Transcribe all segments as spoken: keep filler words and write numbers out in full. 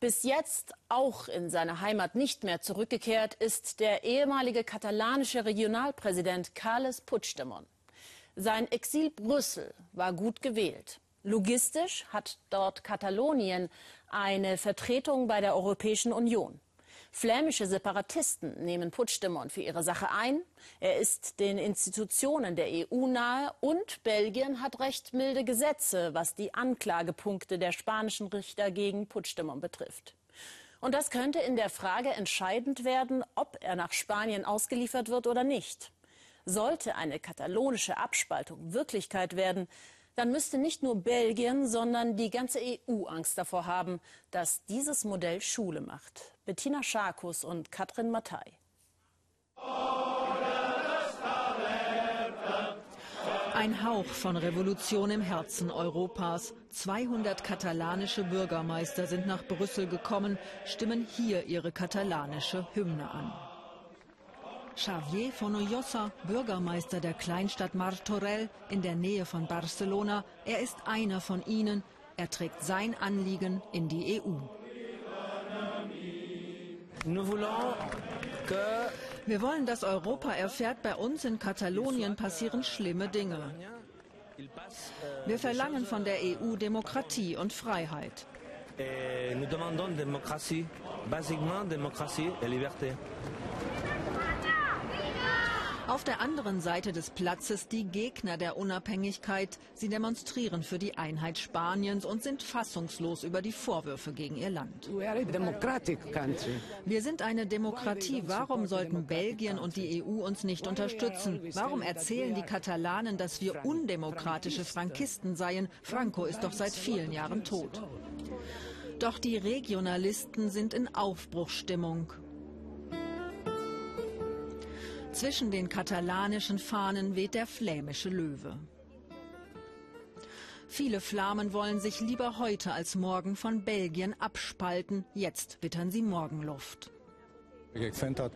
Bis jetzt auch in seine Heimat nicht mehr zurückgekehrt ist der ehemalige katalanische Regionalpräsident Carles Puigdemont. Sein Exil Brüssel war gut gewählt. Logistisch hat dort Katalonien eine Vertretung bei der Europäischen Union. Flämische Separatisten nehmen Puigdemont für ihre Sache ein. Er ist den Institutionen der E U nahe und Belgien hat recht milde Gesetze, was die Anklagepunkte der spanischen Richter gegen Puigdemont betrifft. Und das könnte in der Frage entscheidend werden, ob er nach Spanien ausgeliefert wird oder nicht. Sollte eine katalonische Abspaltung Wirklichkeit werden, dann müsste nicht nur Belgien, sondern die ganze E U Angst davor haben, dass dieses Modell Schule macht. Bettina Scharkus und Katrin Mattei. Ein Hauch von Revolution im Herzen Europas. zweihundert katalanische Bürgermeister sind nach Brüssel gekommen, stimmen hier ihre katalanische Hymne an. Xavier Fonoyosa, Bürgermeister der Kleinstadt Martorell in der Nähe von Barcelona. Er ist einer von ihnen. Er trägt sein Anliegen in die E U. Wir wollen, dass Europa erfährt, bei uns in Katalonien passieren schlimme Dinge. Wir verlangen von der E U Demokratie und Freiheit. Nous demandons démocratie, basiquement démocratie et liberté. Auf der anderen Seite des Platzes die Gegner der Unabhängigkeit. Sie demonstrieren für die Einheit Spaniens und sind fassungslos über die Vorwürfe gegen ihr Land. Wir sind eine Demokratie. Warum sollten Belgien und die E U uns nicht unterstützen? Warum erzählen die Katalanen, dass wir undemokratische Frankisten seien? Franco ist doch seit vielen Jahren tot. Doch die Regionalisten sind in Aufbruchsstimmung. Zwischen den katalanischen Fahnen weht der flämische Löwe. Viele Flamen wollen sich lieber heute als morgen von Belgien abspalten. Jetzt wittern sie Morgenluft. Ich finde,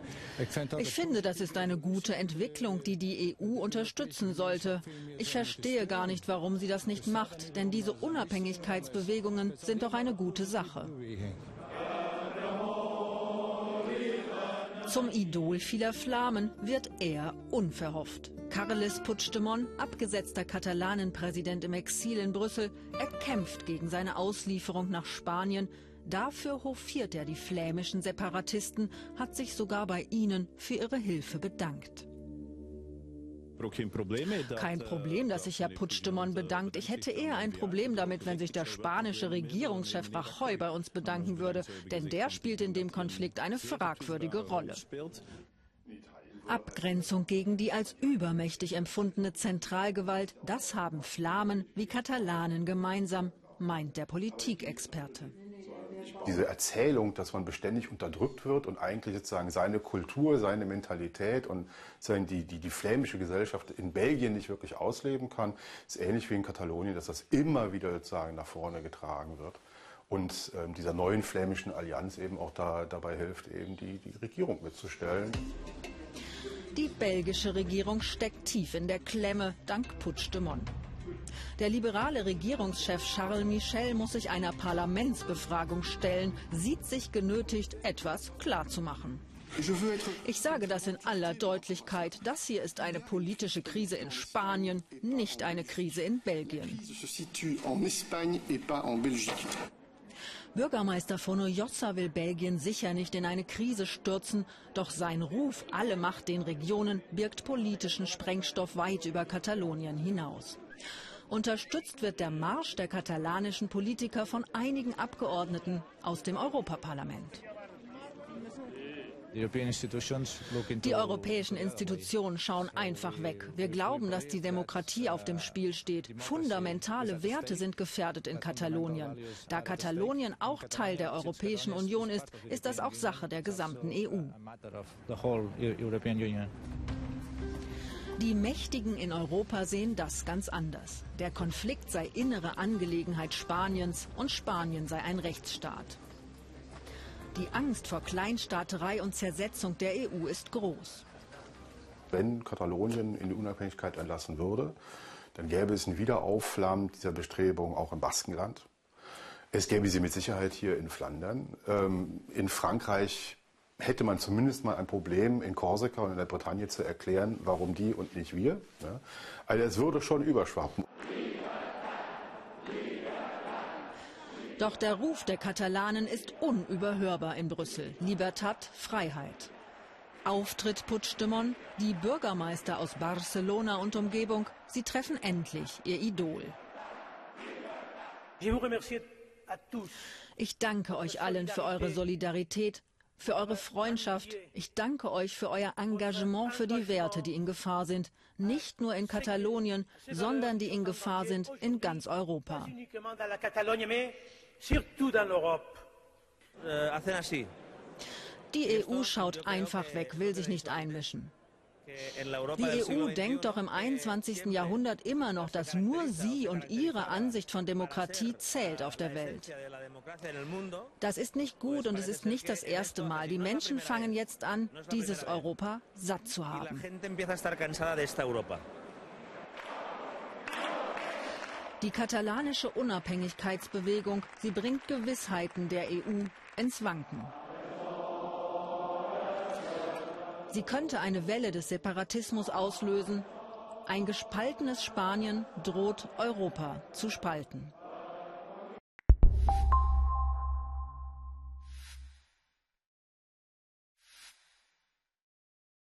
das ist eine gute Entwicklung, die die E U unterstützen sollte. Ich verstehe gar nicht, warum sie das nicht macht, denn diese Unabhängigkeitsbewegungen sind doch eine gute Sache. Zum Idol vieler Flamen wird er unverhofft. Carles Puigdemont, abgesetzter Katalanenpräsident im Exil in Brüssel, er kämpft gegen seine Auslieferung nach Spanien. Dafür hofiert er die flämischen Separatisten, hat sich sogar bei ihnen für ihre Hilfe bedankt. Kein Problem, dass sich Herr Puigdemont bedankt. Ich hätte eher ein Problem damit, wenn sich der spanische Regierungschef Rajoy bei uns bedanken würde, denn der spielt in dem Konflikt eine fragwürdige Rolle. Abgrenzung gegen die als übermächtig empfundene Zentralgewalt, das haben Flamen wie Katalanen gemeinsam, meint der Politikexperte. Diese Erzählung, dass man beständig unterdrückt wird und eigentlich sozusagen seine Kultur, seine Mentalität und sozusagen die, die, die flämische Gesellschaft in Belgien nicht wirklich ausleben kann, ist ähnlich wie in Katalonien, dass das immer wieder sozusagen nach vorne getragen wird und ähm, dieser neuen flämischen Allianz eben auch da, dabei hilft, eben die, die Regierung mitzustellen. Die belgische Regierung steckt tief in der Klemme, dank Puigdemont. Der liberale Regierungschef Charles Michel muss sich einer Parlamentsbefragung stellen, sieht sich genötigt, etwas klarzumachen. Ich sage das in aller Deutlichkeit. Das hier ist eine politische Krise in Spanien, nicht eine Krise in Belgien. Bürgermeister Fonoyosa will Belgien sicher nicht in eine Krise stürzen, doch sein Ruf, alle Macht den Regionen, birgt politischen Sprengstoff weit über Katalonien hinaus. Unterstützt wird der Marsch der katalanischen Politiker von einigen Abgeordneten aus dem Europaparlament. Die europäischen Institutionen schauen einfach weg. Wir glauben, dass die Demokratie auf dem Spiel steht. Fundamentale Werte sind gefährdet in Katalonien. Da Katalonien auch Teil der Europäischen Union ist, ist das auch Sache der gesamten E U. Die Mächtigen in Europa sehen das ganz anders. Der Konflikt sei innere Angelegenheit Spaniens und Spanien sei ein Rechtsstaat. Die Angst vor Kleinstaaterei und Zersetzung der E U ist groß. Wenn Katalonien in die Unabhängigkeit entlassen würde, dann gäbe es ein Wiederaufflammen dieser Bestrebungen auch im Baskenland. Es gäbe sie mit Sicherheit hier in Flandern. Ähm, in Frankreich hätte man zumindest mal ein Problem, in Korsika und in der Bretagne zu erklären, warum die und nicht wir. Ja? Also es würde schon überschwappen. Doch der Ruf der Katalanen ist unüberhörbar in Brüssel. Libertad, Freiheit. Auftritt Puigdemont, die Bürgermeister aus Barcelona und Umgebung, sie treffen endlich ihr Idol. Ich danke euch allen für eure Solidarität, für eure Freundschaft. Ich danke euch für euer Engagement für die Werte, die in Gefahr sind. Nicht nur in Katalonien, sondern die in Gefahr sind in ganz Europa. Die E U schaut einfach weg, will sich nicht einmischen. Die E U denkt doch im einundzwanzigsten Jahrhundert immer noch, dass nur sie und ihre Ansicht von Demokratie zählt auf der Welt. Das ist nicht gut und es ist nicht das erste Mal. Die Menschen fangen jetzt an, dieses Europa satt zu haben. Die katalanische Unabhängigkeitsbewegung, sie bringt Gewissheiten der E U ins Wanken. Sie könnte eine Welle des Separatismus auslösen. Ein gespaltenes Spanien droht Europa zu spalten.